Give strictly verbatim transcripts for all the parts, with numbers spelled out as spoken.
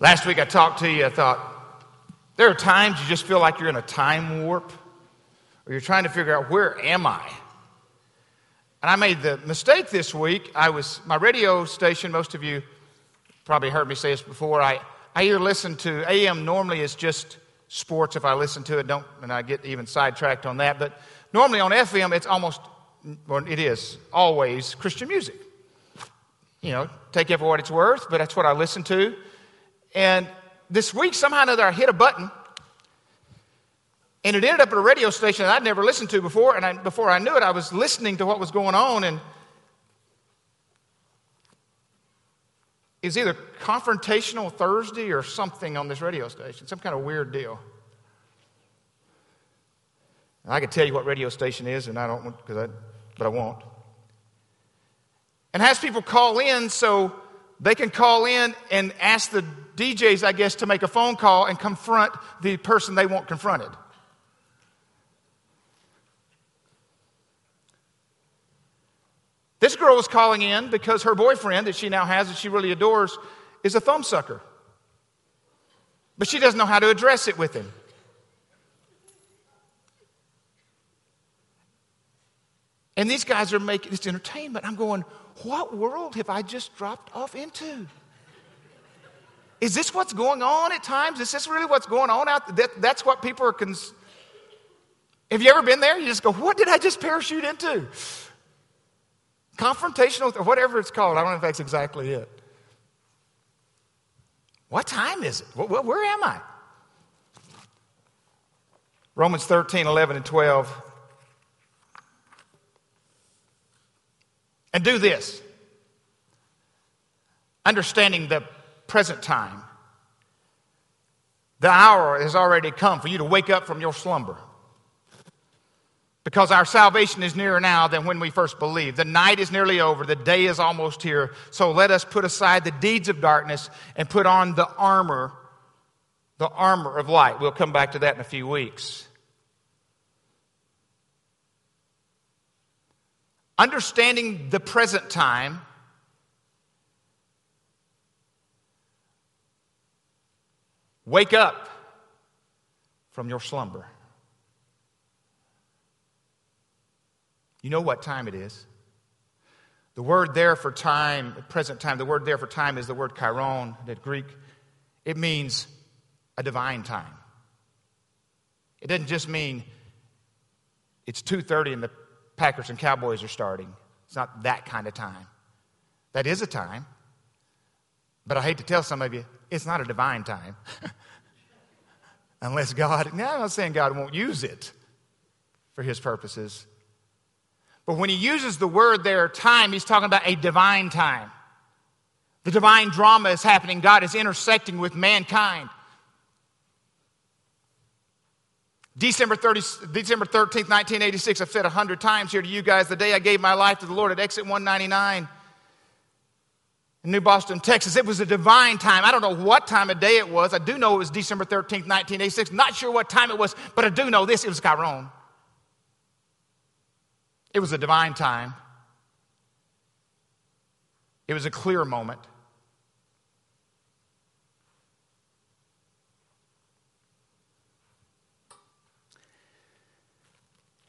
Last week I talked to you, I thought, there are times you just feel like you're in a time warp, or you're trying to figure out, where am I? And I made the mistake this week. I was, my radio station, most of you probably heard me say this before, I, I either listen to, A M normally is just sports if I listen to it, don't, and I get even sidetracked on that, but normally on F M it's almost, well, it is always Christian music. You know, take it for what it's worth, but that's what I listen to. And this week, somehow or another, I hit a button, and it ended up at a radio station that I'd never listened to before, and I, before I knew it, I was listening to what was going on, and it was either Confrontational Thursday or something on this radio station, some kind of weird deal. And I could tell you what radio station is, and I don't want, 'cause I, but I won't. And has people call in so they can call in and ask the D Js, I guess, to make a phone call and confront the person they want confronted. This girl was calling in because her boyfriend that she now has, that she really adores, is a thumbsucker. But she doesn't know how to address it with him. And these guys are making this entertainment. I'm going, what world have I just dropped off into? Is this what's going on at times? Is this really what's going on out there? That, that's what people are... Cons- have you ever been there? You just go, what did I just parachute into? Confrontational, or whatever it's called. I don't know if that's exactly it. What time is it? Where, where am I? Romans thirteen, eleven, and twelve. And do this, understanding the present time. The hour has already come for you to wake up from your slumber, because our salvation is nearer now than when we first believed. The night is nearly over, the day is almost here. So let us put aside the deeds of darkness and put on the armor, the armor of light. We'll come back to that in a few weeks. Understanding the present time, wake up from your slumber. You know what time it is. The word there for time, present time, the word there for time is the word kairon, the Greek. It means a divine time. It doesn't just mean it's two thirty in the Packers and Cowboys are starting. It's not that kind of time. That is a time. But I hate to tell some of you, it's not a divine time. Unless God, now I'm not saying God won't use it for his purposes. But when he uses the word there, time, he's talking about a divine time. The divine drama is happening. God is intersecting with mankind. December thirtieth, December thirteenth, nineteen eighty-six, I've said a hundred times here to you guys, the day I gave my life to the Lord at exit one ninety-nine in New Boston, Texas. It was a divine time. I don't know what time of day it was. I do know it was December thirteenth, nineteen eighty-six. Not sure what time it was, but I do know this. It was Chiron. It was a divine time. It was a clear moment.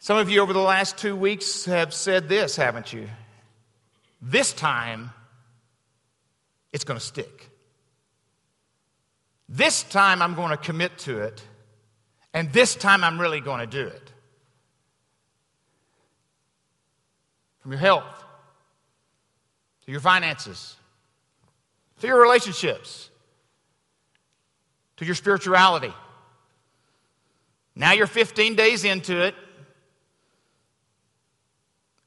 Some of you over the last two weeks have said this, haven't you? This time, it's going to stick. This time, I'm going to commit to it. And this time, I'm really going to do it. From your health, to your finances, to your relationships, to your spirituality. Now you're fifteen days into it.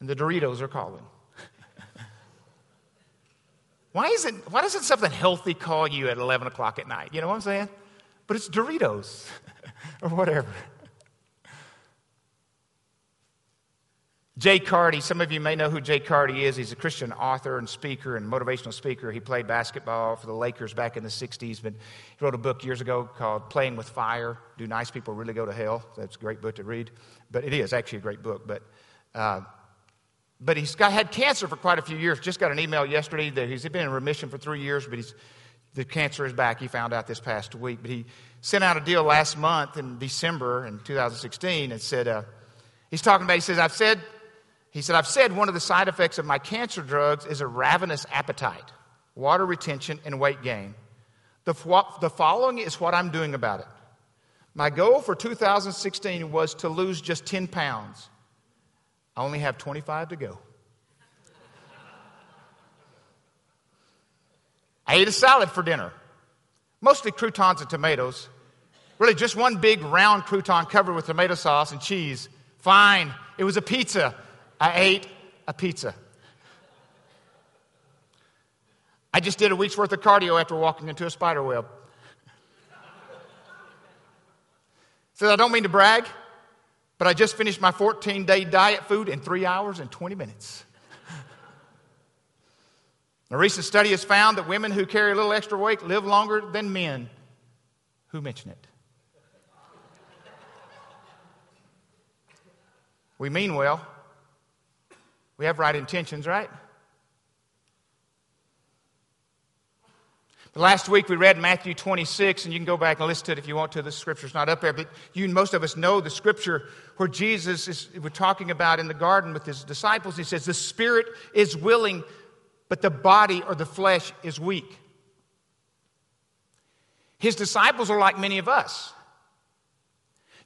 And the Doritos are calling. Why is it, why doesn't something healthy call you at eleven o'clock at night? You know what I'm saying? But it's Doritos or whatever. Jay Cardi, some of you may know who Jay Cardi is. He's a Christian author and speaker and motivational speaker. He played basketball for the Lakers back in the sixties, but he wrote a book years ago called Playing with Fire. Do nice people really go to hell? That's a great book to read. But it is actually a great book, but... Uh, But he's got, had cancer for quite a few years. Just got an email yesterday that he's been in remission for three years, but he's The cancer is back. He found out this past week. But he sent out a deal last month in December in two thousand sixteen and said, uh, he's talking about, he says, I've said, he said, I've said one of the side effects of my cancer drugs is a ravenous appetite, water retention, and weight gain. The, fo- the following is what I'm doing about it. My goal for two thousand sixteen was to lose just ten pounds. I only have twenty-five to go. I ate a salad for dinner, mostly croutons and tomatoes. Really, just one big round crouton covered with tomato sauce and cheese. Fine, it was a pizza. I ate a pizza. I just did a week's worth of cardio after walking into a spider web. Says, I don't mean to brag, but I just finished my fourteen-day diet food in three hours and twenty minutes. A recent study has found that women who carry a little extra weight live longer than men who mention it. We mean well. We have right intentions, right? But last week we read Matthew twenty-six, and you can go back and listen to it if you want to. The scripture's not up there, but you and most of us know the scripture where Jesus is we're talking about in the garden with his disciples. He says, the spirit is willing, but the body or the flesh is weak. His disciples are like many of us.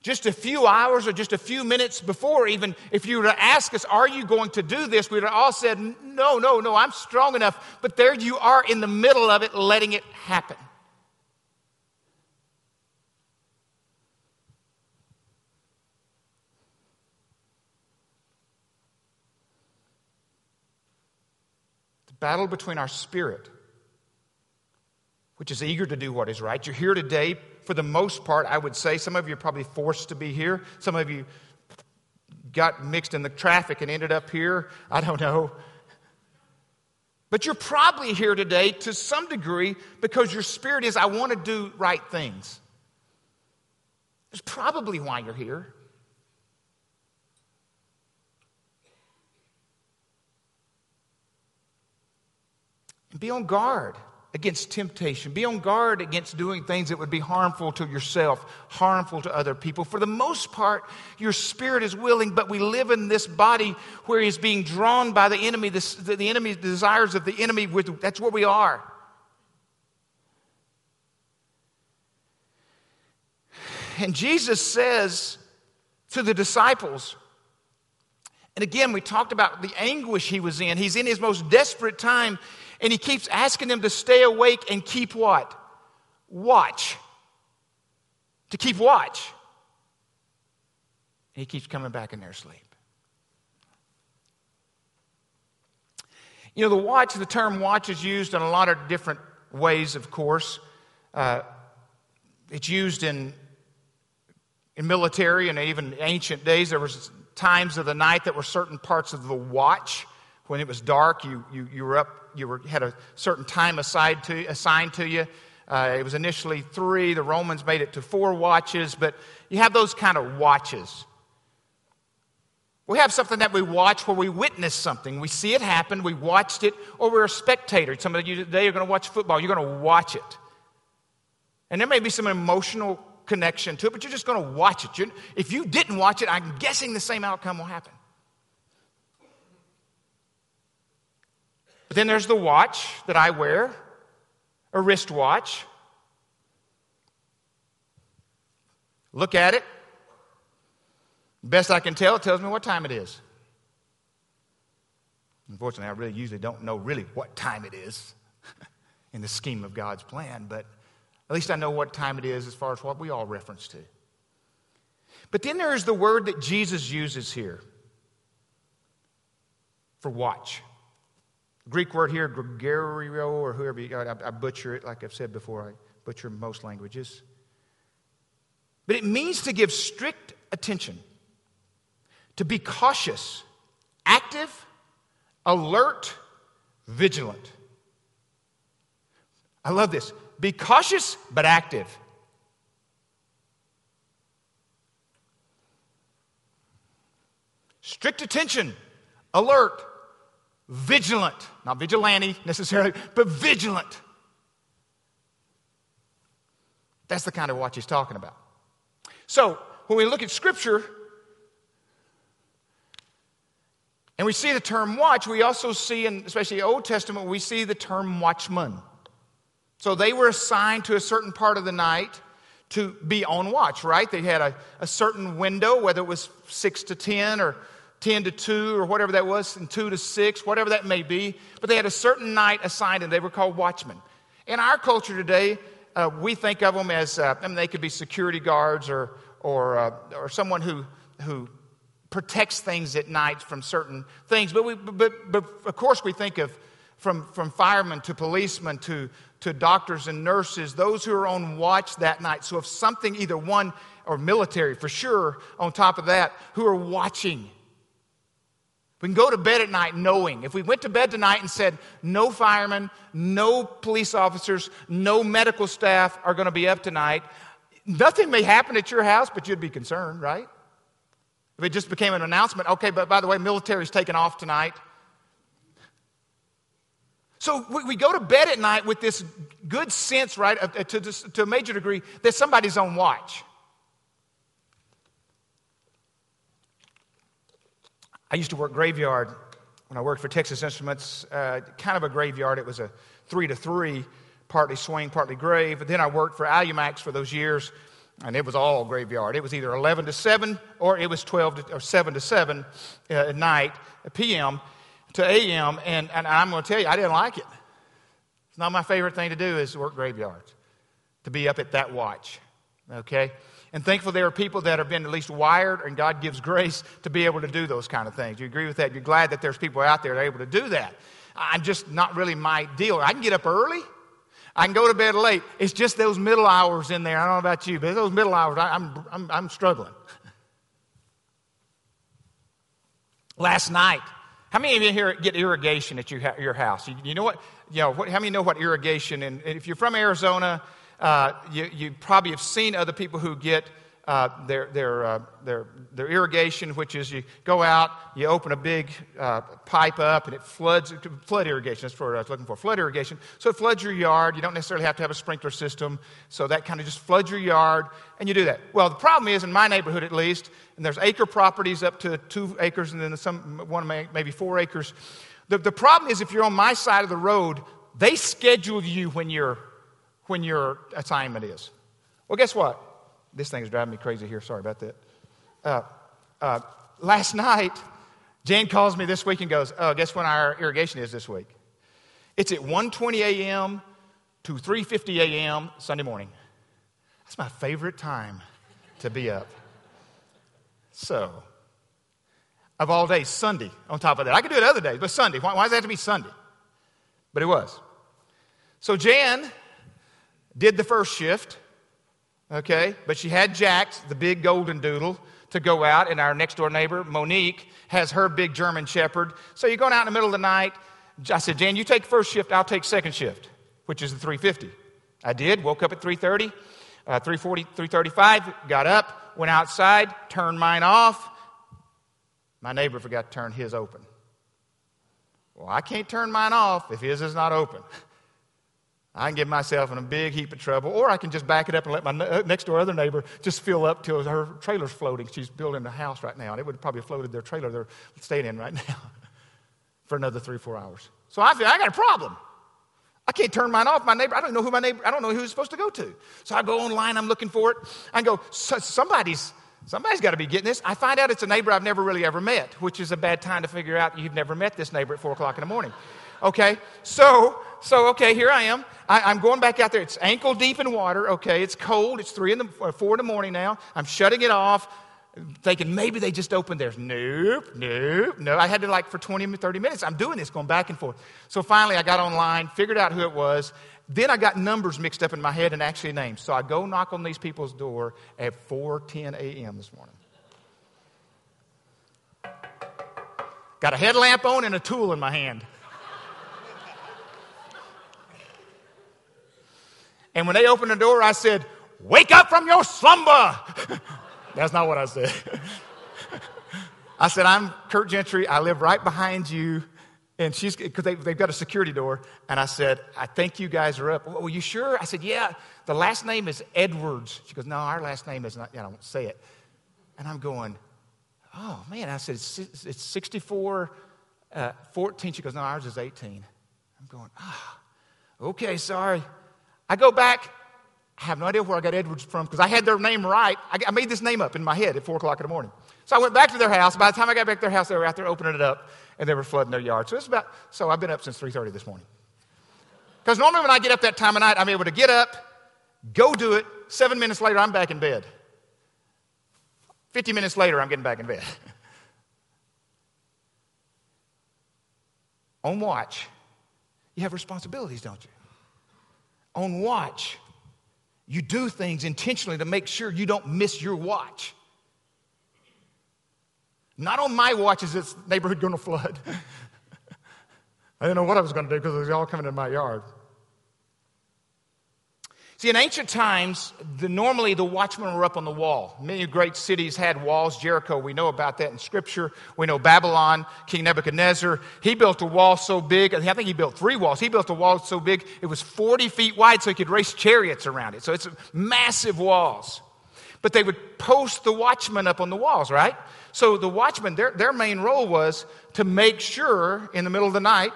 Just a few hours or just a few minutes before, even if you were to ask us, are you going to do this? We would have all said, no, no, no, I'm strong enough. But there you are in the middle of it, letting it happen. Battle between our spirit, which is eager to do what is right. You're here today for the most part, I would say. Some of you are probably forced to be here. Some of you got mixed in the traffic and ended up here. I don't know. But you're probably here today to some degree because your spirit is, I want to do right things. That's probably why you're here. Be on guard against temptation. Be on guard against doing things that would be harmful to yourself, harmful to other people. For the most part, your spirit is willing, but we live in this body where it's being drawn by the enemy, the, the enemy's desires of the enemy. With, that's where we are. And Jesus says to the disciples, and again, we talked about the anguish he was in. He's in his most desperate time. And he keeps asking them to stay awake and keep what? Watch. To keep watch. And he keeps coming back in their sleep. You know, the watch, the term watch is used in a lot of different ways, of course. Uh, it's used in, in military and even ancient days. There was times of the night that were certain parts of the watch. When it was dark, you, you, you were up, you were, had a certain time assigned to, assigned to you. Uh, it was initially three. The Romans made it to four watches, but you have those kind of watches. We have something that we watch where we witness something. We see it happen, we watched it, or we're a spectator. Some of you today are going to watch football. You're going to watch it. And there may be some emotional connection to it, but you're just going to watch it. You're, if you didn't watch it, I'm guessing the same outcome will happen. But then there's the watch that I wear, a wristwatch. Look at it. Best I can tell, it tells me what time it is. Unfortunately, I really usually don't know really what time it is in the scheme of God's plan, but at least I know what time it is as far as what we all reference to. But then there is the word that Jesus uses here for watch. Greek word here, gregario, or whoever, you, I, I butcher it, like I've said before, I butcher most languages. But it means to give strict attention, to be cautious, active, alert, vigilant. I love this. Be cautious, but active. Strict attention, alert, vigilant, not vigilante necessarily, but vigilant. That's the kind of watch he's talking about. So when we look at Scripture and we see the term watch, we also see, in especially the Old Testament, we see the term watchman. So they were assigned to a certain part of the night to be on watch, right? They had a, a certain window, whether it was six to ten or ten to two or whatever that was, and two to six, whatever that may be. But they had a certain night assigned, and they were called watchmen. In our culture today, uh, we think of them as, uh, I mean, they could be security guards or or uh, or someone who who protects things at night from certain things. But we, but, but of course, we think of from from firemen to policemen to to doctors and nurses, those who are on watch that night. So if something, either one, or military for sure, on top of that, who are watching. We can go to bed at night knowing. If we went to bed tonight and said, no firemen, no police officers, no medical staff are going to be up tonight, nothing may happen at your house, but you'd be concerned, right? If it just became an announcement, okay, but by the way, military's taking off tonight. So we go to bed at night with this good sense, right, to, to a major degree, that somebody's on watch. I used to work graveyard when I worked for Texas Instruments, uh, kind of a graveyard. It was a three to three, partly swing, partly grave. But then I worked for Alumax for those years, and it was all graveyard. It was either eleven to seven or it was twelve to, or seven to seven uh, at night, p m to a m. And, and I'm going to tell you, I didn't like it. It's not my favorite thing to do is work graveyards, to be up at that watch. Okay. And thankful there are people that have been at least wired, and God gives grace to be able to do those kind of things. You agree with that? You're glad that there's people out there that are able to do that. I'm just not really my deal. I can get up early. I can go to bed late. It's just those middle hours in there. I don't know about you, but those middle hours, I'm I'm, I'm struggling. Last night, how many of you here get irrigation at your your house? You, you know what? You know what? How many know what irrigation? And if you're from Arizona, Uh, you, you probably have seen other people who get uh, their their, uh, their their irrigation, which is you go out, you open a big uh, pipe up, and it floods. Flood irrigation. That's what I was looking for. Flood irrigation. So it floods your yard. You don't necessarily have to have a sprinkler system. So that kind of just floods your yard, and you do that. Well, the problem is in my neighborhood, at least, and there's acre properties up to two acres, and then some one may, maybe four acres. The the problem is if you're on my side of the road, they schedule you when you're. when your assignment is. Well, guess what? This thing is driving me crazy here. Sorry about that. Uh, uh, last night, Jan calls me this week and goes, oh, guess when our irrigation is this week? It's at one twenty a m to three fifty a m Sunday morning. That's my favorite time to be up. So, of all days, Sunday on top of that. I could do it other days, but Sunday. Why, why does it have to be Sunday? But it was. So Jan did the first shift, okay? But she had Jax, the big golden doodle, to go out, and our next-door neighbor, Monique, has her big German shepherd. So you're going out in the middle of the night. I said, Jan, you take first shift, I'll take second shift, which is the three fifty. I did, woke up at three thirty, uh, three forty, three thirty-five, got up, went outside, turned mine off. My neighbor forgot to turn his open. Well, I can't turn mine off if his is not open. I can get myself in a big heap of trouble, or I can just back it up and let my next-door other neighbor just fill up till her trailer's floating. She's building a house right now, and it would have probably floated their trailer they're staying in right now for another three, four hours. So I feel I got a problem. I can't turn mine off. My neighbor, I don't know who my neighbor, I don't know who it's supposed to go to. So I go online. I'm looking for it. I go, somebody's, somebody's got to be getting this. I find out it's a neighbor I've never really ever met, which is a bad time to figure out you've never met this neighbor at four o'clock in the morning. Okay, so, so okay, here I am. I, I'm going back out there. It's ankle deep in water, okay? It's cold. It's three in the, or four in the morning now. I'm shutting it off, thinking maybe they just opened theirs. Nope, nope, no. I had to like for twenty, thirty minutes. I'm doing this, going back and forth. So finally I got online, figured out who it was. Then I got numbers mixed up in my head and actually names. So I go knock on these people's door at four ten a m this morning. Got a headlamp on and a tool in my hand. And when they opened the door, I said, wake up from your slumber. That's not what I said. I said, I'm Kurt Gentry. I live right behind you. And she's, because they, they've got a security door. And I said, I think you guys are up. Oh, are you sure? I said, yeah, the last name is Edwards. She goes, no, our last name is not, yeah, I won't say it. And I'm going, oh, man. I said, it's, it's sixty-four, uh, fourteen. She goes, no, ours is eighteen. I'm going, ah, oh, okay, sorry. I go back. I have no idea where I got Edwards from because I had their name right. I, I made this name up in my head at four o'clock in the morning. So I went back to their house. By the time I got back to their house, they were out there opening it up, and they were flooding their yard. So it's about. So I've been up since three thirty this morning. Because normally when I get up that time of night, I'm able to get up, go do it. Seven minutes later, I'm back in bed. Fifty minutes later, I'm getting back in bed. On watch. You have responsibilities, don't you? On watch. You do things intentionally to make sure you don't miss your watch. Not on my watch is this neighborhood going to flood. I didn't know what I was going to do because it was all coming in my yard. See, in ancient times, the, normally the watchmen were up on the wall. Many great cities had walls. Jericho, we know about that in Scripture. We know Babylon, King Nebuchadnezzar. He built a wall so big. I think he built three walls. He built a wall so big it was forty feet wide so he could race chariots around it. So it's massive walls. But they would post the watchmen up on the walls, right? So the watchmen, their, their main role was to make sure in the middle of the night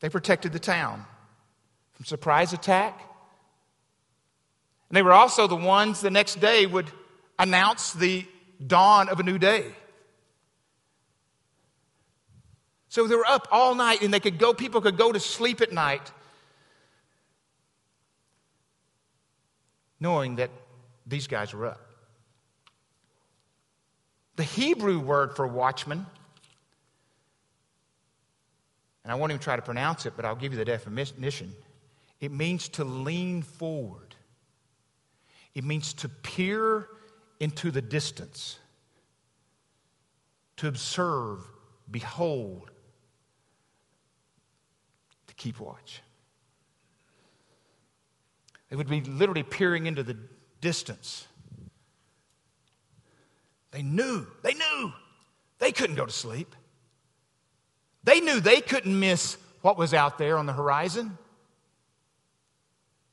they protected the town. Surprise attack. And they were also the ones the next day would announce the dawn of a new day. So they were up all night and they could go, people could go to sleep at night knowing that these guys were up. The Hebrew word for watchman, and I won't even try to pronounce it, but I'll give you the definition. It means to lean forward. It means to peer into the distance, to observe, behold, to keep watch. It would be literally peering into the distance. They knew, they knew they couldn't go to sleep. They knew they couldn't miss what was out there on the horizon.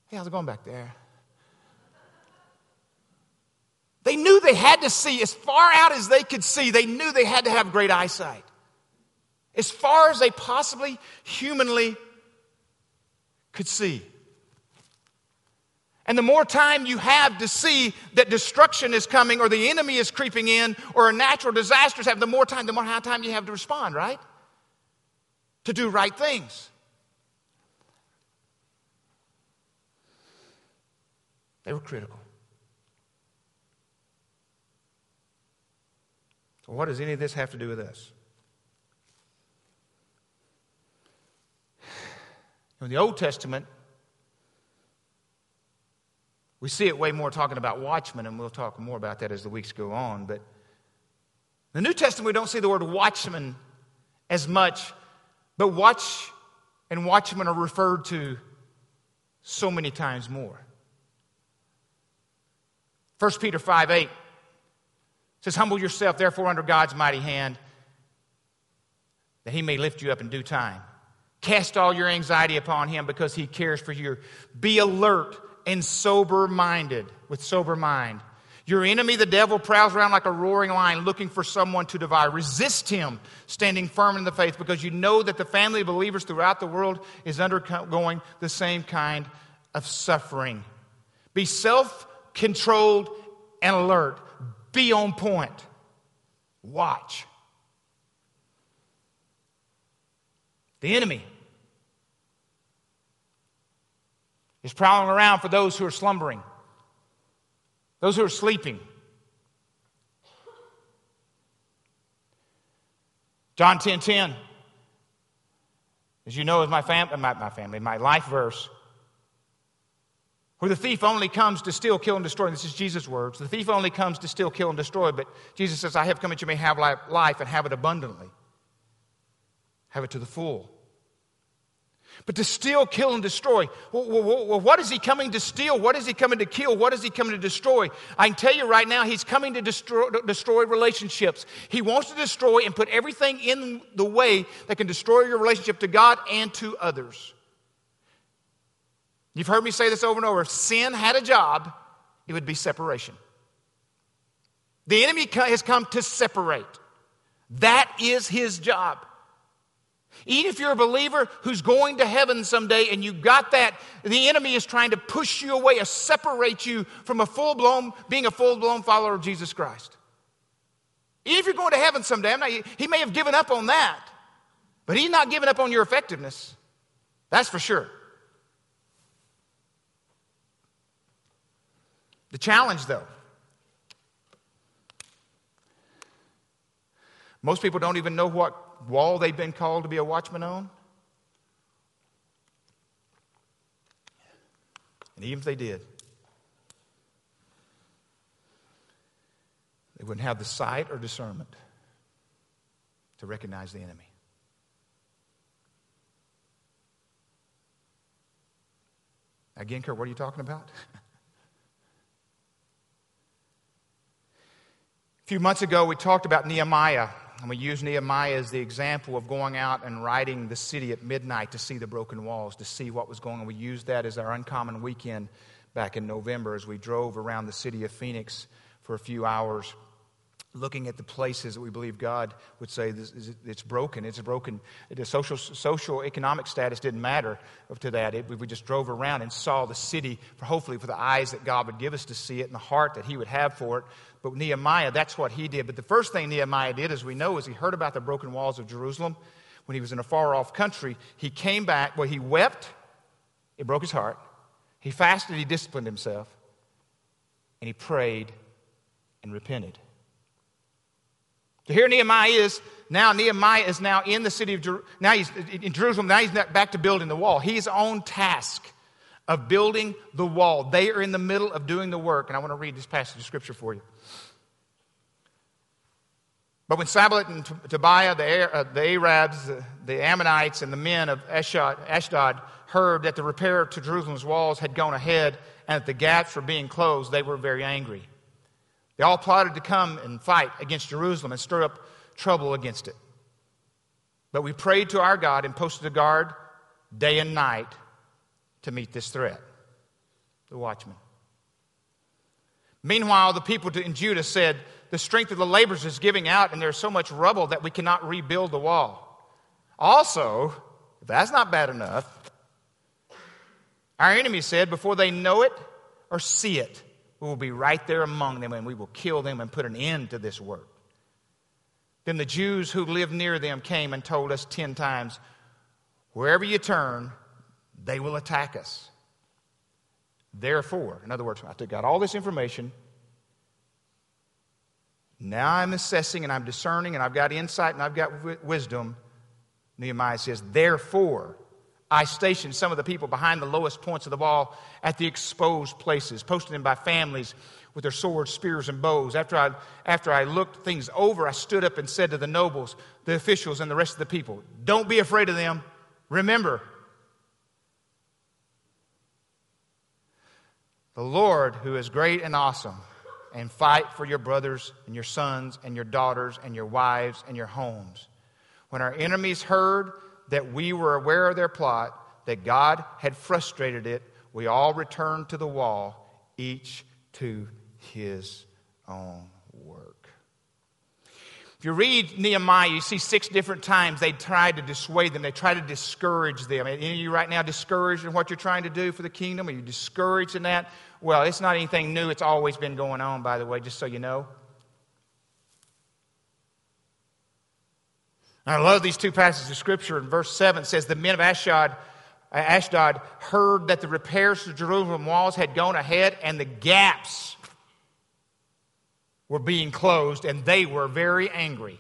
Hey, how's it going back there? They knew they had to see as far out as they could see. They knew they had to have great eyesight. As far as they possibly humanly could see. And the more time you have to see that destruction is coming or the enemy is creeping in or a natural disaster is happening, the more time, the more time you have to respond, right? To do right things. They were critical. So what does any of this have to do with us? In the Old Testament, we see it way more talking about watchmen, and we'll talk more about that as the weeks go on. But in the New Testament, we don't see the word watchman as much, but watch and watchmen are referred to so many times more. First Peter five eight says, humble yourself, therefore, under God's mighty hand, that he may lift you up in due time. Cast all your anxiety upon him because he cares for you. Be alert and sober-minded, with sober mind. Your enemy, the devil, prowls around like a roaring lion looking for someone to devour. Resist him, standing firm in the faith, because you know that the family of believers throughout the world is undergoing the same kind of suffering. Be self controlled and alert. Be on point. Watch. The enemy is prowling around for those who are slumbering, those who are sleeping. John ten ten, as you know, is my family, my, my family, my life verse. Where the thief only comes to steal, kill, and destroy. And this is Jesus' words. The thief only comes to steal, kill, and destroy. But Jesus says, I have come that you may have life and have it abundantly. Have it to the full. But to steal, kill, and destroy. Well, what is he coming to steal? What is he coming to kill? What is he coming to destroy? I can tell you right now, he's coming to destroy, destroy relationships. He wants to destroy and put everything in the way that can destroy your relationship to God and to others. You've heard me say this over and over. If sin had a job, it would be separation. The enemy has come to separate. That is his job. Even if you're a believer who's going to heaven someday and you got that, the enemy is trying to push you away or separate you from a full-blown, being a full-blown follower of Jesus Christ. Even if you're going to heaven someday, I'm not, he may have given up on that, but he's not giving up on your effectiveness. That's for sure. The challenge, though, most people don't even know what wall they've been called to be a watchman on. And even if they did, they wouldn't have the sight or discernment to recognize the enemy. Again, Kurt, what are you talking about? A few months ago, we talked about Nehemiah. And we use Nehemiah as the example of going out and riding the city at midnight to see the broken walls, to see what was going on. We used that as our uncommon weekend back in November as we drove around the city of Phoenix for a few hours, looking at the places that we believe God would say, this is, it's broken, it's broken. The social, social economic status didn't matter to that. It, we just drove around and saw the city, for hopefully for the eyes that God would give us to see it and the heart that he would have for it. But Nehemiah, that's what he did. But the first thing Nehemiah did, as we know, is he heard about the broken walls of Jerusalem. When he was in a far-off country, he came back. Well, he wept. It broke his heart. He fasted. He disciplined himself. And he prayed and repented. So here Nehemiah is. Now Nehemiah is now in the city of Jer- now he's in Jerusalem. Now he's back to building the wall. He's on task of building the wall. They are in the middle of doing the work. And I want to read this passage of Scripture for you. But when Sabalat and Tobiah, the Arabs, the Ammonites, and the men of Ashdod heard that the repair to Jerusalem's walls had gone ahead and that the gaps were being closed, they were very angry. They all plotted to come and fight against Jerusalem and stir up trouble against it. But we prayed to our God and posted a guard day and night to meet this threat, the watchman. Meanwhile, the people in Judah said, the strength of the laborers is giving out, and there's so much rubble that we cannot rebuild the wall. Also, if that's not bad enough, our enemy said, before they know it or see it, we will be right there among them, and we will kill them and put an end to this work. Then the Jews who lived near them came and told us ten times, wherever you turn, they will attack us. Therefore, in other words, I took out all this information. Now I'm assessing and I'm discerning and I've got insight and I've got wisdom. Nehemiah says, therefore, I stationed some of the people behind the lowest points of the wall at the exposed places, posted them by families with their swords, spears, and bows. After I, after I looked things over, I stood up and said to the nobles, the officials, and the rest of the people, don't be afraid of them. Remember, the Lord, who is great and awesome, and fight for your brothers and your sons and your daughters and your wives and your homes. When our enemies heard that we were aware of their plot, that God had frustrated it, we all returned to the wall, each to his own work. If you read Nehemiah, you see six different times they tried to dissuade them. They tried to discourage them. Are any of you right now discouraged in what you're trying to do for the kingdom? Are you discouraged in that? Well, it's not anything new. It's always been going on, by the way, just so you know. I love these two passages of Scripture. In verse seven, it says, the men of Ashdod, Ashdod heard that the repairs to Jerusalem walls had gone ahead and the gaps were being closed, and they were very angry.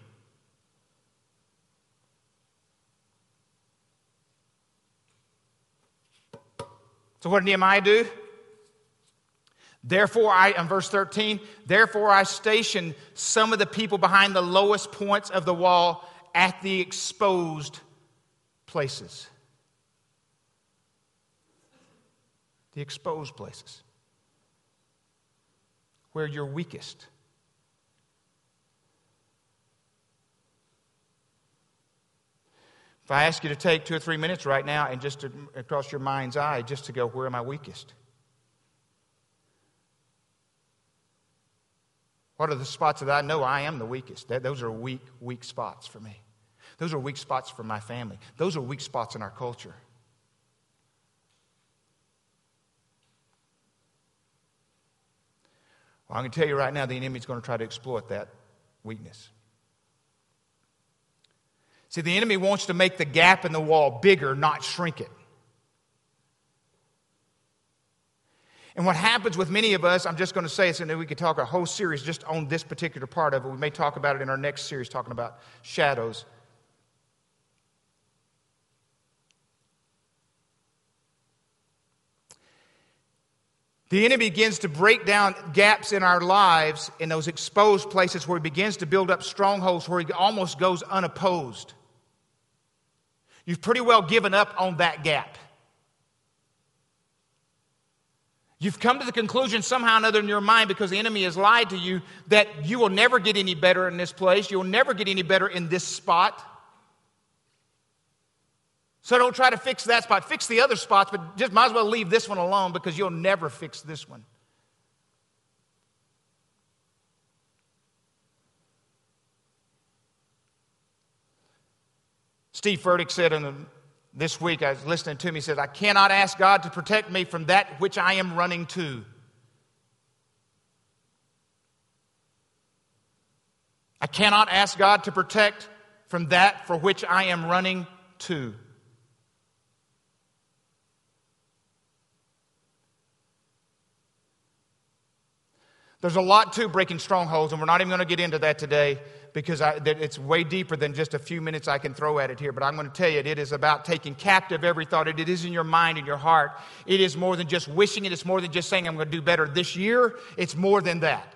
So what did Nehemiah do? Therefore, I, in verse thirteen, therefore I stationed some of the people behind the lowest points of the wall at the exposed places. the exposed places, where you're weakest. If I ask you to take two or three minutes right now and just to, across your mind's eye, just to go, where am I weakest? What are the spots that I know I am the weakest? That, those are weak, weak spots for me. Those are weak spots for my family. Those are weak spots in our culture. Well, I'm going to tell you right now, the enemy is going to try to exploit that weakness. See, the enemy wants to make the gap in the wall bigger, not shrink it. And what happens with many of us, I'm just going to say this, and we could talk a whole series just on this particular part of it. We may talk about it in our next series, talking about shadows. The enemy begins to break down gaps in our lives in those exposed places where he begins to build up strongholds where he almost goes unopposed. You've pretty well given up on that gap. You've come to the conclusion somehow or another in your mind, because the enemy has lied to you, that you will never get any better in this place. You'll never get any better in this spot. So don't try to fix that spot. Fix the other spots, but just might as well leave this one alone, because you'll never fix this one. Steve Furtick said in the, this week, I was listening to him, he said, I cannot ask God to protect me from that which I am running to. I cannot ask God to protect from that for which I am running to. There's a lot to breaking strongholds, and we're not even going to get into that today, because I, it's way deeper than just a few minutes I can throw at it here. But I'm going to tell you, it is about taking captive every thought. It is in your mind and your heart. It is more than just wishing it. It's more than just saying, I'm going to do better this year. It's more than that.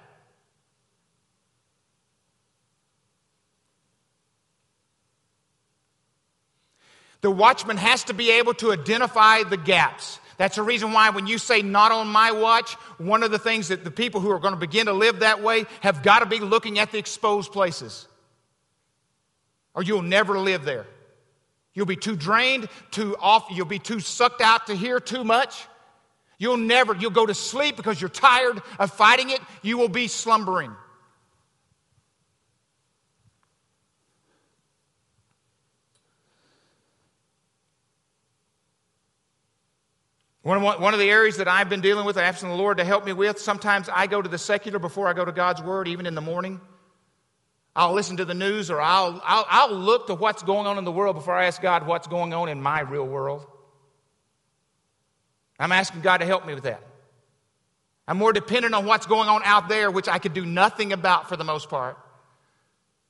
The watchman has to be able to identify the gaps. That's the reason why when you say not on my watch, one of the things that the people who are going to begin to live that way have got to be looking at the exposed places. Or you'll never live there. You'll be too drained, too off, you'll be too sucked out to hear too much. You'll never, you'll go to sleep because you're tired of fighting it. You will be slumbering. One of, one of the areas that I've been dealing with, asking the Lord to help me with, sometimes I go to the secular before I go to God's Word, even in the morning. I'll listen to the news, or I'll, I'll, I'll look to what's going on in the world before I ask God what's going on in my real world. I'm asking God to help me with that. I'm more dependent on what's going on out there, which I could do nothing about for the most part,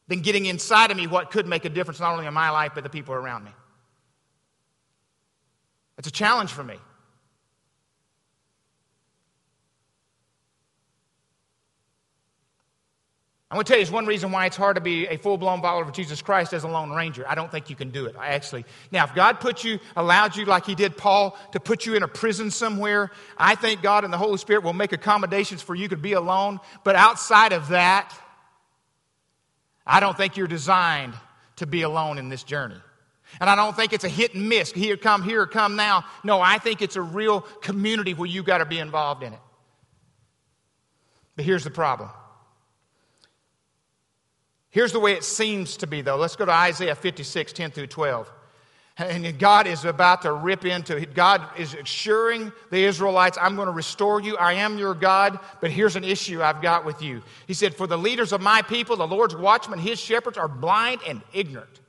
than getting inside of me what could make a difference not only in my life but the people around me. It's a challenge for me. I'm going to tell you, it's one reason why it's hard to be a full-blown follower of Jesus Christ as a lone ranger. I don't think you can do it, I actually. Now, if God put you, allowed you, like he did Paul, to put you in a prison somewhere, I think God and the Holy Spirit will make accommodations for you to be alone. But outside of that, I don't think you're designed to be alone in this journey. And I don't think it's a hit and miss, here come, here come now. No, I think it's a real community where you've got to be involved in it. But here's the problem. Here's the way it seems to be, though. Let's go to Isaiah fifty-six, ten through twelve. And God is about to rip into it. God is assuring the Israelites, I'm going to restore you. I am your God, but here's an issue I've got with you. He said, for the leaders of my people, the Lord's watchmen, his shepherds, are blind and ignorant.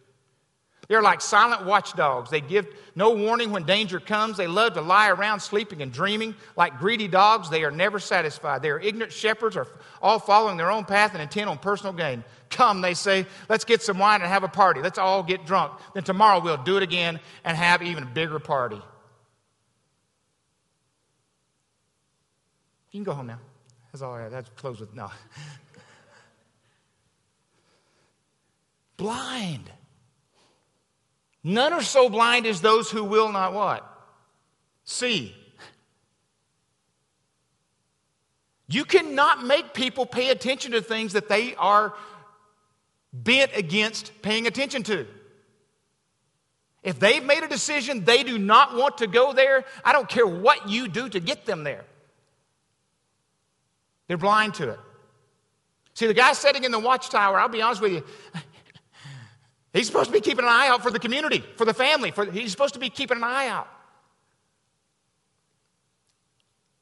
They're like silent watchdogs. They give no warning when danger comes. They love to lie around sleeping and dreaming. Like greedy dogs, they are never satisfied. Their ignorant shepherds are all following their own path and intent on personal gain. Come, they say, let's get some wine and have a party. Let's all get drunk. Then tomorrow we'll do it again and have an even bigger party. You can go home now. That's all I have. That's close with, no. Blind. None are so blind as those who will not what? See. You cannot make people pay attention to things that they are bent against paying attention to. If they've made a decision they do not want to go there, I don't care what you do to get them there. They're blind to it. See, the guy sitting in the watchtower, I'll be honest with you, he's supposed to be keeping an eye out for the community, for the family. For, he's supposed to be keeping an eye out.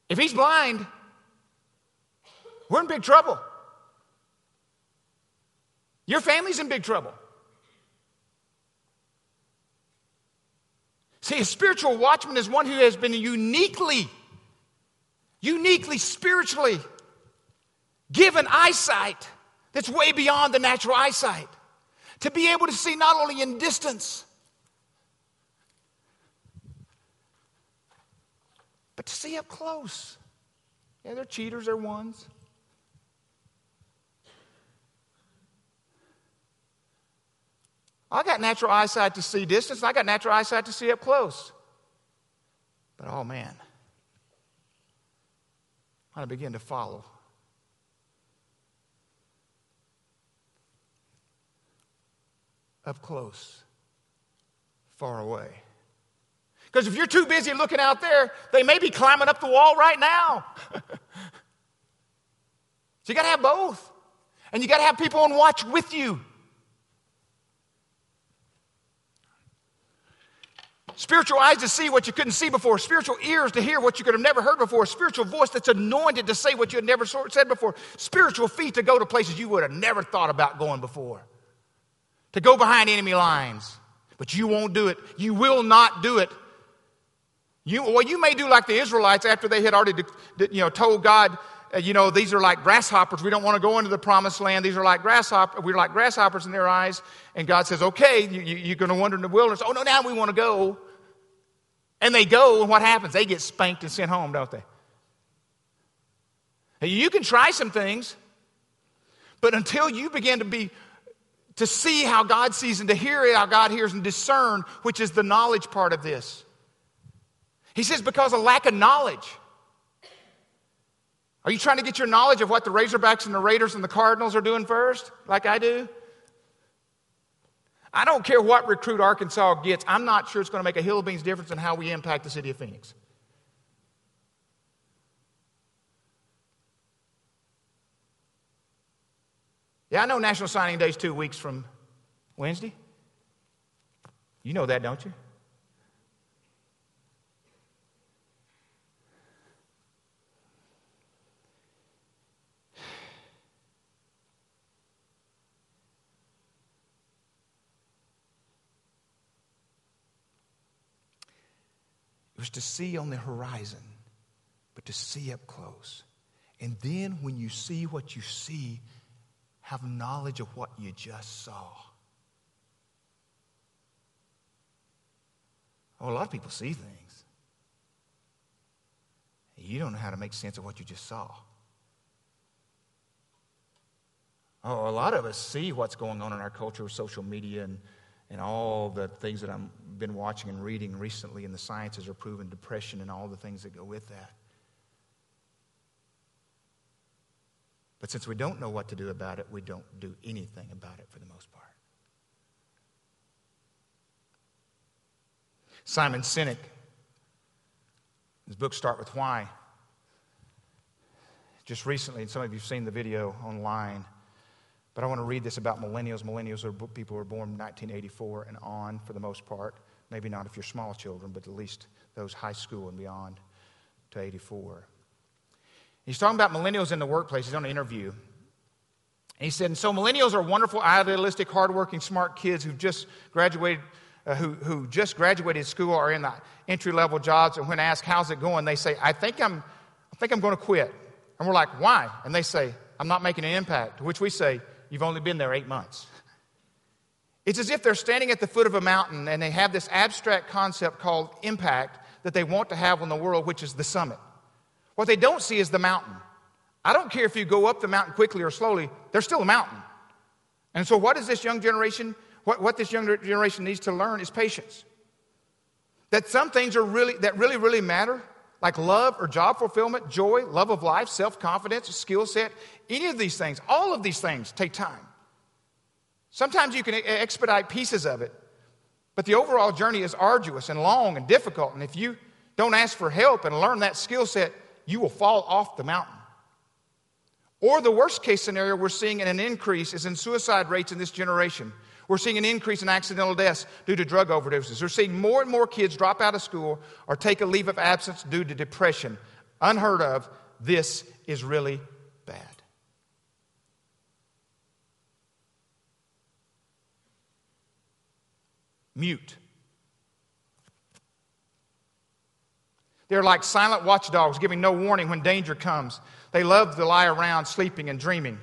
If he's blind, we're in big trouble. Your family's in big trouble. See, a spiritual watchman is one who has been uniquely, uniquely spiritually given eyesight that's way beyond the natural eyesight, to be able to see not only in distance, but to see up close. Yeah, they're cheaters, they're ones. I got natural eyesight to see distance, and I got natural eyesight to see up close. But oh man, I begin to follow. Up close, far away. Because if you're too busy looking out there, they may be climbing up the wall right now. So you got to have both. And you got to have people on watch with you. Spiritual eyes to see what you couldn't see before. Spiritual ears to hear what you could have never heard before. Spiritual voice that's anointed to say what you had never said before. Spiritual feet to go to places you would have never thought about going before. To go behind enemy lines. But you won't do it. You will not do it. You, well, you may do like the Israelites after they had already you know, told God, uh, you know, these are like grasshoppers. We don't want to go into the promised land. These are like grasshoppers. We're like grasshoppers in their eyes. And God says, okay, you, you, you're going to wander in the wilderness. Oh, no, now we want to go. And they go, and what happens? They get spanked and sent home, don't they? And you can try some things, but until you begin to be to see how God sees and to hear how God hears and discern, which is the knowledge part of this. He says, because of lack of knowledge. Are you trying to get your knowledge of what the Razorbacks and the Raiders and the Cardinals are doing first, like I do? I don't care what recruit Arkansas gets. I'm not sure it's going to make a hill of beans difference in how we impact the city of Phoenix. Yeah, I know National Signing Day is two weeks from Wednesday. You know that, don't you? It was to see on the horizon, but to see up close. And then when you see what you see, have knowledge of what you just saw. Oh, a lot of people see things. You don't know how to make sense of what you just saw. Oh, a lot of us see what's going on in our culture with social media and, and all the things that I've been watching and reading recently, and the sciences are proving depression and all the things that go with that. But since we don't know what to do about it, we don't do anything about it for the most part. Simon Sinek, his book Start With Why, just recently, and some of you have seen the video online, but I want to read this about millennials. Millennials are people who are born in nineteen eighty-four and on for the most part. Maybe not if you're small children, but at least those high school and beyond to eighty-four. He's talking about millennials in the workplace. He's on an interview. And he said, and so millennials are wonderful, idealistic, hardworking, smart kids who've just graduated, uh, who, who just graduated school or in the entry-level jobs. And when asked, how's it going? They say, I think I'm, I think I'm going to quit. And we're like, why? And they say, I'm not making an impact. To which we say, you've only been there eight months. It's as if they're standing at the foot of a mountain and they have this abstract concept called impact that they want to have on the world, which is the summit. What they don't see is the mountain. I don't care if you go up the mountain quickly or slowly, there's still a mountain. And so what is this young generation, what, what this young generation needs to learn is patience. That some things are really, that really, really matter like love or job fulfillment, joy, love of life, self-confidence, skill set, any of these things, all of these things take time. Sometimes you can expedite pieces of it, but the overall journey is arduous and long and difficult, and if you don't ask for help and learn that skill set, you will fall off the mountain. Or the worst case scenario we're seeing in an increase is in suicide rates in this generation. We're seeing an increase in accidental deaths due to drug overdoses. We're seeing more and more kids drop out of school or take a leave of absence due to depression. Unheard of. This is really bad. Mute. They're like silent watchdogs giving no warning when danger comes. They love to lie around sleeping and dreaming.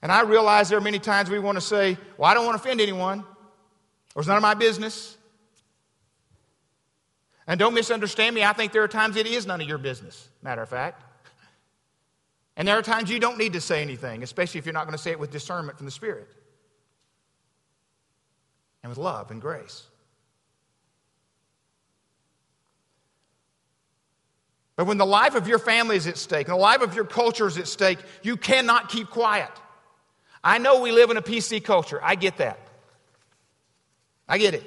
And I realize there are many times we want to say, well, I don't want to offend anyone, or it's none of my business. And don't misunderstand me. I think there are times it is none of your business, matter of fact. And there are times you don't need to say anything, especially if you're not going to say it with discernment from the Spirit and with love and grace. But when the life of your family is at stake, and the life of your culture is at stake, you cannot keep quiet. I know we live in a P C culture. I get that. I get it.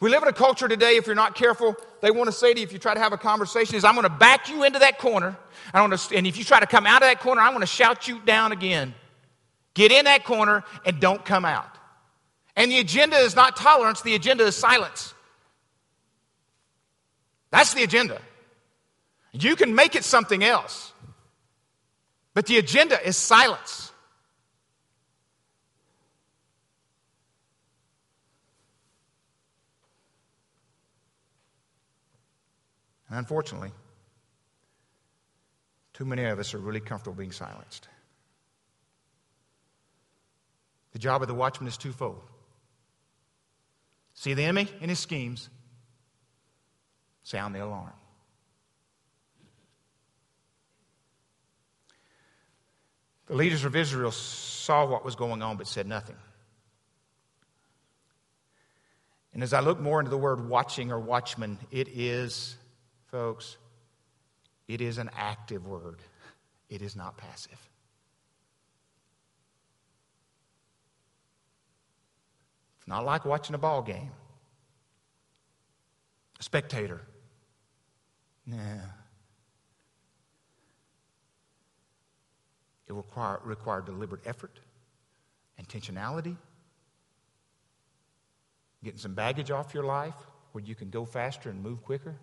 We live in a culture today, if you're not careful, they want to say to you, if you try to have a conversation, is I'm going to back you into that corner, I want to, and if you try to come out of that corner, I'm going to shout you down again. Get in that corner and don't come out. And the agenda is not tolerance. The agenda is silence. That's the agenda. You can make it something else. But the agenda is silence. And unfortunately, too many of us are really comfortable being silenced. The job of the watchman is twofold. See the enemy and his schemes, sound the alarm. The leaders of Israel saw what was going on but said nothing. And as I look more into the word watching or watchman, it is, folks, it is an active word. It is not passive. It's not like watching a ball game. A spectator. Nah. It will require, require deliberate effort, intentionality, getting some baggage off your life where you can go faster and move quicker.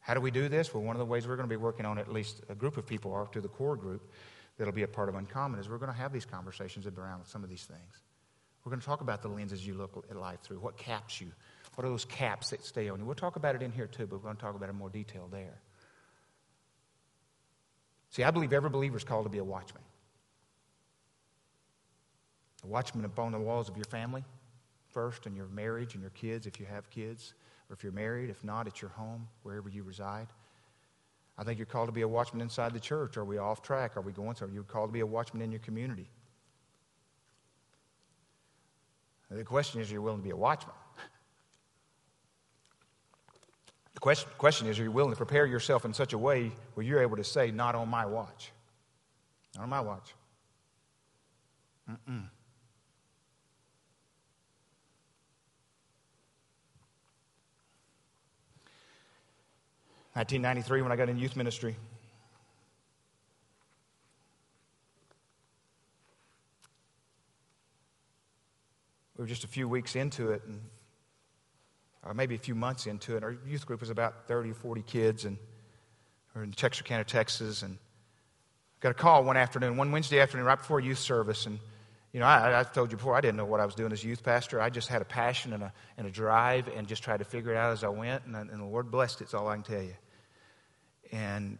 How do we do this? Well, one of the ways we're going to be working on, at least a group of people are through the core group that'll be a part of Uncommon, is we're going to have these conversations around some of these things. We're going to talk about the lenses you look at life through, what caps you. What are those caps that stay on you? We'll talk about it in here too, but we're going to talk about it in more detail there. See, I believe every believer is called to be a watchman. A watchman upon the walls of your family first, and your marriage and your kids, if you have kids, or if you're married. If not, at your home, wherever you reside. I think you're called to be a watchman inside the church. Are we off track? Are we going somewhere? You're called to be a watchman in your community. The question is, are you willing to be a watchman? The question, question is, are you willing to prepare yourself in such a way where you're able to say, not on my watch? Not on my watch. Mm-mm. nineteen ninety-three, when I got in youth ministry, we were just a few weeks into it, and or maybe a few months into it. Our youth group was about thirty or forty kids, and we're in Texarkana, Texas, and got a call one afternoon, one Wednesday afternoon, right before youth service. And, you know, I, I told you before, I didn't know what I was doing as a youth pastor. I just had a passion and a, and a drive and just tried to figure it out as I went, and, I, and the Lord blessed it, is all I can tell you. And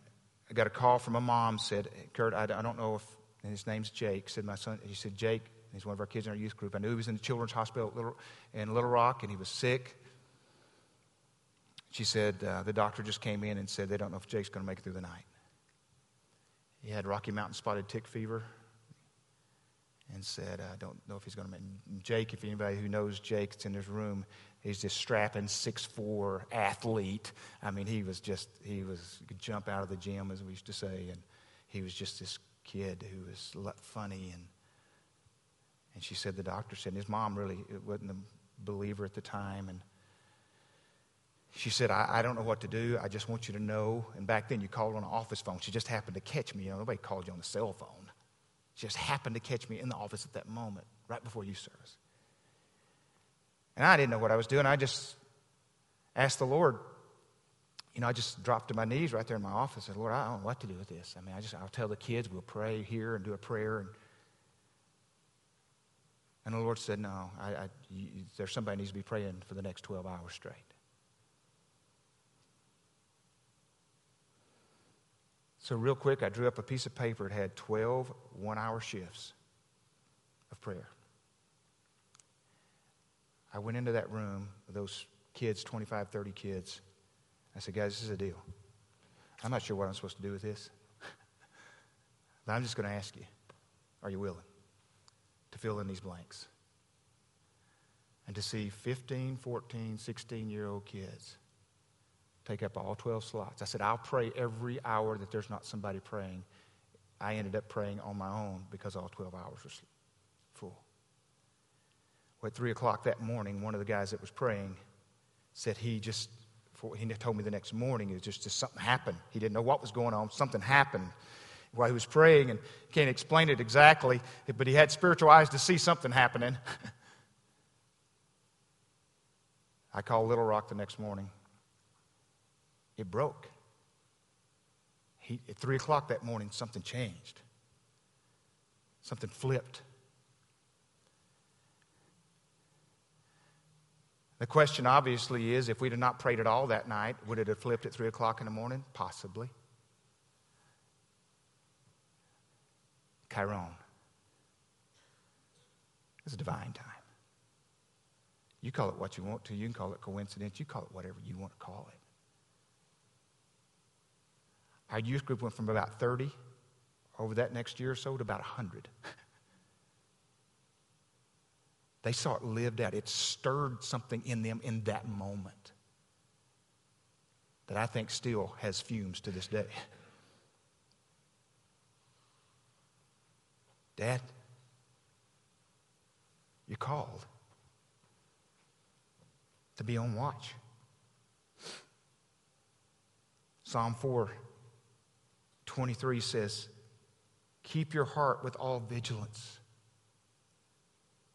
I got a call from my mom, said, Kurt, I, I don't know if, and his name's Jake, said my son, he said, Jake, he's one of our kids in our youth group. I knew he was in the children's hospital at Little, in Little Rock, and he was sick. She said, uh, the doctor just came in and said they don't know if Jake's going to make it through the night. He had Rocky Mountain spotted tick fever. and said, I don't know if he's going to make Jake, if anybody who knows Jake's in his room, he's this strapping six foot four athlete. I mean, he was just, he was, he could jump out of the gym, as we used to say, and he was just this kid who was funny. And and she said, the doctor said, and his mom really wasn't a believer at the time, and she said, I, I don't know what to do. I just want you to know. And back then, you called on an office phone. She just happened to catch me. You know, nobody called you on the cell phone. She just happened to catch me in the office at that moment, right before youth service. And I didn't know what I was doing. I just asked the Lord. You know, I just dropped to my knees right there in my office. I said, Lord, I don't know what to do with this. I mean, I just, I'll tell the kids, we'll pray here and do a prayer. And, and the Lord said, no, I, I, you, there's somebody needs to be praying for the next twelve hours straight. So real quick, I drew up a piece of paper. It had twelve one-hour shifts of prayer. I went into that room with those kids, twenty-five, thirty kids. I said, guys, this is a deal. I'm not sure what I'm supposed to do with this. But I'm just going to ask you, are you willing to fill in these blanks? And to see fifteen, fourteen, sixteen-year-old kids take up all twelve slots. I said, I'll pray every hour that there's not somebody praying. I ended up praying on my own because all twelve hours were full. Well, at three o'clock that morning, one of the guys that was praying said he just, he told me the next morning, it was just, just something happened. He didn't know what was going on. Something happened while he was praying, and can't explain it exactly, but he had spiritual eyes to see something happening. I called Little Rock the next morning. It broke. He, at three o'clock that morning, something changed. Something flipped. The question obviously is, if we had not prayed at all that night, would it have flipped at three o'clock in the morning? Possibly. Chiron. It's a divine time. You call it what you want to. You can call it coincidence. You call it whatever you want to call it. Our youth group went from about thirty over that next year or so to about one hundred. They saw it lived out. It stirred something in them in that moment that I think still has fumes to this day. Dad, you're called to be on watch. Psalm four twenty-three says, keep your heart with all vigilance,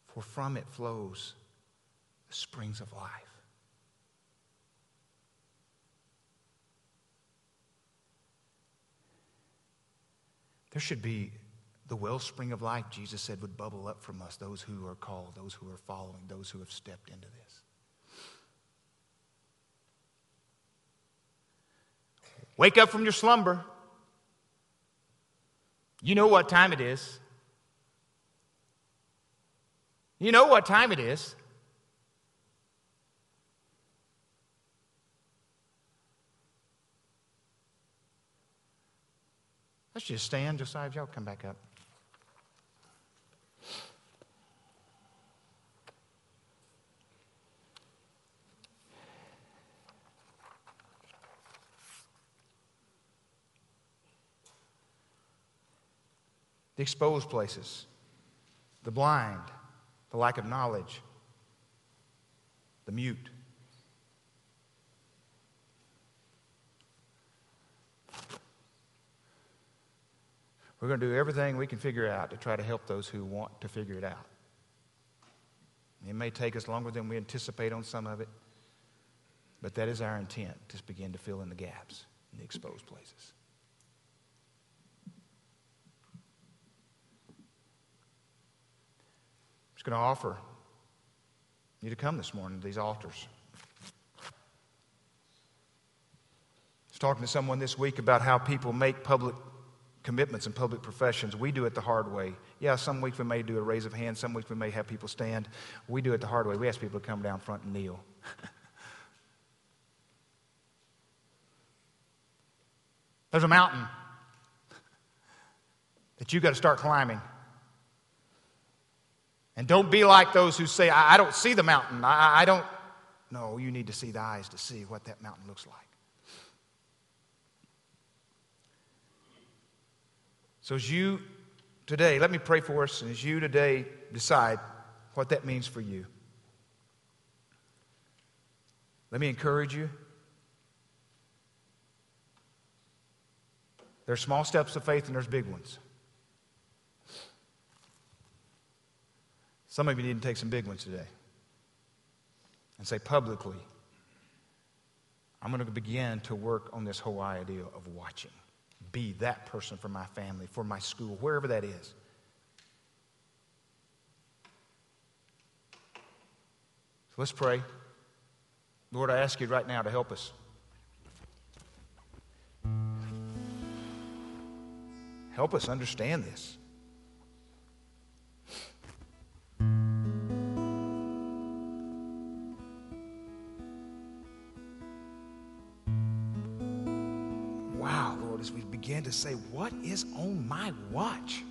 for from it flows the springs of life. There should be the wellspring of life, Jesus said, would bubble up from us, those who are called, those who are following, those who have stepped into this. Wake up from your slumber. You know what time it is. You know what time it is. Let's just stand. Josiah, y'all come back up. The exposed places, the blind, the lack of knowledge, the mute. We're going to do everything we can figure out to try to help those who want to figure it out. It may take us longer than we anticipate on some of it, but that is our intent, to begin to fill in the gaps in the exposed places. Going to offer you to come this morning to these altars. I was talking to someone this week about how people make public commitments and public professions. We do it the hard way. Yeah, some week we may do a raise of hands. Some week we may have people stand. We do it the hard way. We ask people to come down front and kneel. There's a mountain that you've got to start climbing. And don't be like those who say, I, I don't see the mountain. I, I don't. No, you need to see the eyes to see what that mountain looks like. So as you today, let me pray for us, and as you today decide what that means for you, let me encourage you. There's small steps of faith and there's big ones. Some of you need to take some big ones today and say publicly, I'm going to begin to work on this whole idea of watching. Be that person for my family, for my school, wherever that is. So let's pray. Lord, I ask you right now to help us. Help us understand this. Wow, Lord, as we begin to say, what is on my watch?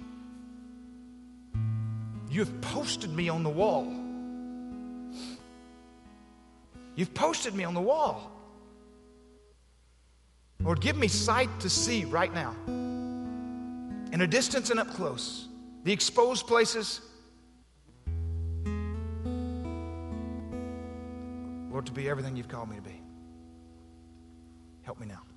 You have posted me on the wall. You've posted me on the wall. Lord, give me sight to see right now. In a distance and up close, the exposed places, Lord, to be everything you've called me to be. Help me now.